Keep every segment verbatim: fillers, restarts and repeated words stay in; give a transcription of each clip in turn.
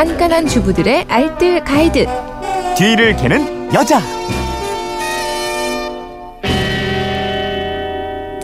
깐깐한 주부들의 알뜰 가이드. 뒤를 캐는 여자.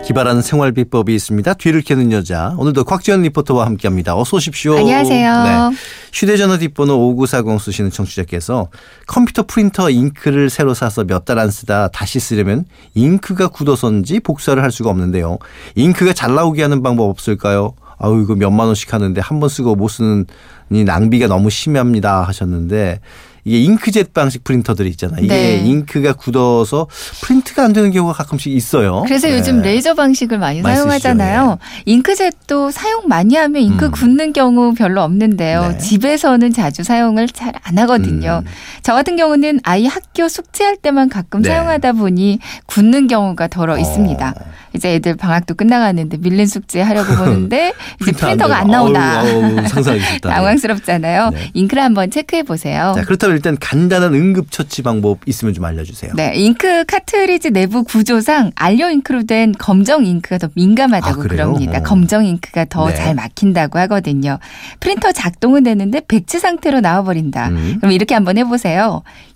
기발한 생활 비법이 있습니다. 뒤를 캐는 여자. 오늘도 곽지현 리포터와 함께합니다. 어서 오십시오. 안녕하세요. 네. 휴대전화 뒷번호 오구사공 쓰시는 청취자께서 컴퓨터 프린터 잉크를 새로 사서 몇 달 안 쓰다 다시 쓰려면 잉크가 굳어서인지 복사를 할 수가 없는데요. 잉크가 잘 나오게 하는 방법 없을까요? 아우 이거 몇만 원씩 하는데 한 번 쓰고 못 쓰는 이 낭비가 너무 심합니다 하셨는데, 이게 잉크젯 방식 프린터들이 있잖아요. 이게 네. 잉크가 굳어서 프린트가 안 되는 경우가 가끔씩 있어요. 그래서 네. 요즘 레이저 방식을 많이, 많이 사용하잖아요. 네. 잉크젯도 사용 많이 하면 잉크 음. 굳는 경우 별로 없는데요. 네. 집에서는 자주 사용을 잘 안 하거든요. 음. 저 같은 경우는 아이 학교 숙제할 때만 가끔 네. 사용하다 보니 굳는 경우가 덜어 어. 있습니다. 이제 애들 방학도 끝나가는데 밀린 숙제 하려고 보는데 이제 프린터가 안, 안 나오나. 상상이 됐다. 당황스럽잖아요. 네. 잉크를 한번 체크해 보세요. 자, 그렇다면 일단 간단한 응급처치 방법 있으면 좀 알려주세요. 네, 잉크 카트리지 내부 구조상 알료 잉크로 된 검정 잉크가 더 민감하다고 아, 그럽니다. 어. 검정 잉크가 더 잘 네. 막힌다고 하거든요. 프린터 작동은 되는데 백지 상태로 나와버린다. 음. 그럼 이렇게 한번 해보세요.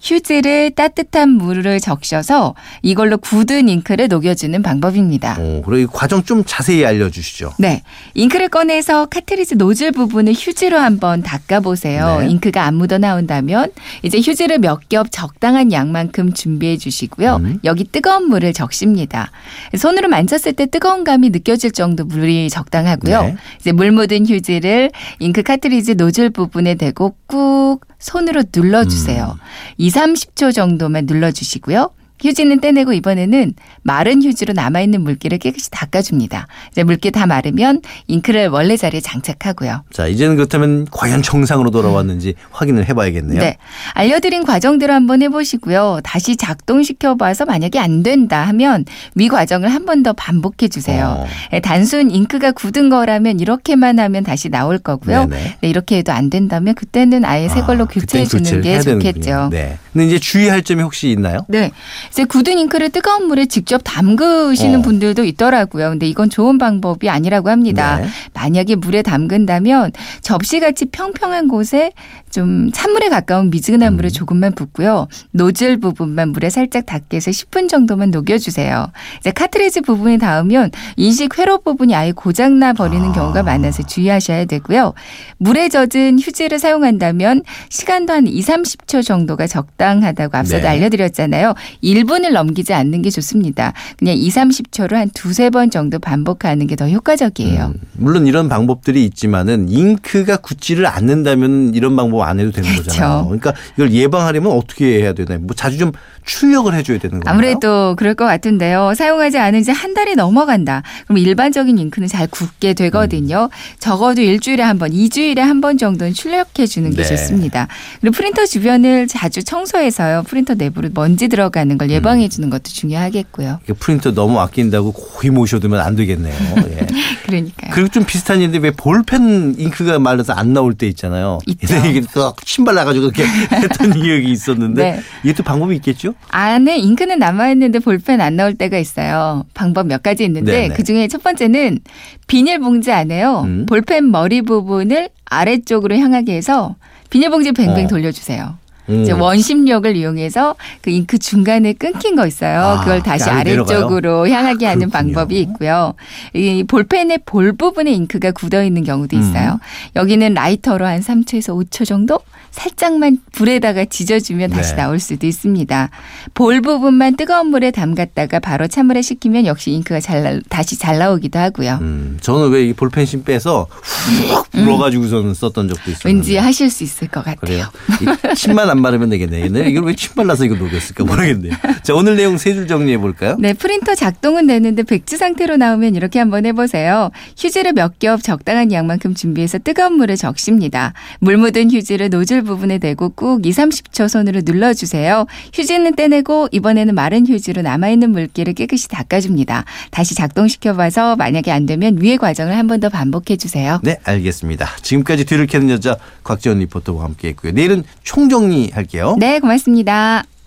휴지를 따뜻한 물을 적셔서 이걸로 굳은 잉크를 녹여주는 방법입니다. 오, 그리고 이 과정 좀 자세히 알려주시죠. 네. 잉크를 꺼내서 카트리지 노즐 부분을 휴지로 한번 닦아보세요. 네. 잉크가 안 묻어나온다면 이제 휴지를 몇 겹 적당한 양만큼 준비해 주시고요. 음. 여기 뜨거운 물을 적십니다. 손으로 만졌을 때 뜨거운 감이 느껴질 정도 물이 적당하고요. 네. 이제 물 묻은 휴지를 잉크 카트리지 노즐 부분에 대고 꾹 손으로 눌러주세요. 음. 이삼십 초 정도만 눌러주시고요. 휴지는 떼내고 이번에는 마른 휴지로 남아있는 물기를 깨끗이 닦아줍니다. 이제 물기 다 마르면 잉크를 원래 자리에 장착하고요. 자, 이제는 그렇다면 과연 정상으로 돌아왔는지 음. 확인을 해봐야겠네요. 네, 알려드린 과정대로 한번 해보시고요. 다시 작동시켜봐서 만약에 안 된다 하면 위 과정을 한 번 더 반복해 주세요. 어. 단순 잉크가 굳은 거라면 이렇게만 하면 다시 나올 거고요. 네, 이렇게 해도 안 된다면 그때는 아예 새 걸로 아, 교체해 주는 게 좋겠죠. 네. 근데 이제 주의할 점이 혹시 있나요? 네. 이제 굳은 잉크를 뜨거운 물에 직접 담그시는 어. 분들도 있더라고요. 근데 이건 좋은 방법이 아니라고 합니다. 네. 만약에 물에 담근다면 접시같이 평평한 곳에 좀 찬물에 가까운 미지근한 음. 물을 조금만 붓고요. 노즐 부분만 물에 살짝 닿게 해서 십 분 정도만 녹여주세요. 이제 카트리지 부분이 닿으면 인식 회로 부분이 아예 고장나 버리는 아. 경우가 많아서 주의하셔야 되고요. 물에 젖은 휴지를 사용한다면 시간도 한 이삼십 초 정도가 적당하다고 앞서도 네. 알려드렸잖아요. 일 분을 넘기지 않는 게 좋습니다. 그냥 이삼십 초로 한 두세 번 정도 반복하는 게 더 효과적이에요. 음, 물론 이런 방법들이 있지만은 잉크가 굳지를 않는다면 이런 방법 안 해도 되는 그렇죠. 거잖아요. 그러니까 이걸 예방하려면 어떻게 해야 되나요? 뭐 자주 좀 출력을 해줘야 되는 건가요? 아무래도 그럴 것 같은데요. 사용하지 않은 지 한 달이 넘어간다. 그럼 일반적인 잉크는 잘 굳게 되거든요. 음. 적어도 일주일에 한 번, 이 주일에 한 번 정도는 출력해 주는 게 네. 좋습니다. 그리고 프린터 주변을 자주 청소해서요. 프린터 내부로 먼지 들어가는 걸 예방해 주는 것도 중요하겠고요. 프린터 너무 아낀다고 고이 모셔두면 안 되겠네요. 예. 그러니까요. 그리고 좀 비슷한 일인데 왜 볼펜 잉크가 말라서 안 나올 때 있잖아요. 있죠. 이게 또 신발 나가지고 이렇게 했던 기억이 있었는데 네. 이것도 방법이 있겠죠? 안에 잉크는 남아있는데 볼펜 안 나올 때가 있어요. 방법 몇 가지 있는데 네네. 그중에 첫 번째는 비닐봉지 안에요. 음. 볼펜 머리 부분을 아래쪽으로 향하게 해서 비닐봉지 뱅뱅 어. 돌려주세요. 이제 원심력을 이용해서 그 잉크 중간에 끊긴 거 있어요. 아, 그걸 다시 아래쪽으로 내려가요? 향하게 하는 그렇군요. 방법이 있고요. 이 볼펜의 볼 부분에 잉크가 굳어 있는 경우도 있어요. 음. 여기는 라이터로 한 삼 초에서 오 초 정도 살짝만 불에다가 지져주면 다시 네. 나올 수도 있습니다. 볼 부분만 뜨거운 물에 담갔다가 바로 찬물에 식히면 역시 잉크가 잘 다시 잘 나오기도 하고요. 음, 저는 왜 이 볼펜심 빼서 훅 불어가지고서는 음. 썼던 적도 있었는데. 왠지 하실 수 있을 것 같아요. 침만 안 바르면 되겠네. 이걸 왜 침 발라서 이걸 녹였을까 모르겠네요. 자, 오늘 내용 세 줄 정리해 볼까요? 네, 프린터 작동은 되는데 백지 상태로 나오면 이렇게 한번 해보세요. 휴지를 몇 겹 적당한 양만큼 준비해서 뜨거운 물에 적십니다. 물 묻은 휴지를 노즐 부분에 대고 꾹 이삼십 초 손으로 눌러주세요. 휴지는 떼내고 이번에는 마른 휴지로 남아있는 물기를 깨끗이 닦아줍니다. 다시 작동시켜봐서 만약에 안 되면 위의 과정을 한 번 더 반복해 주세요. 네, 알겠습니다. 지금까지 뒤를 캐는 여자 곽지현 리포터와 함께했고요. 내일은 총정리 할게요. 네, 고맙습니다.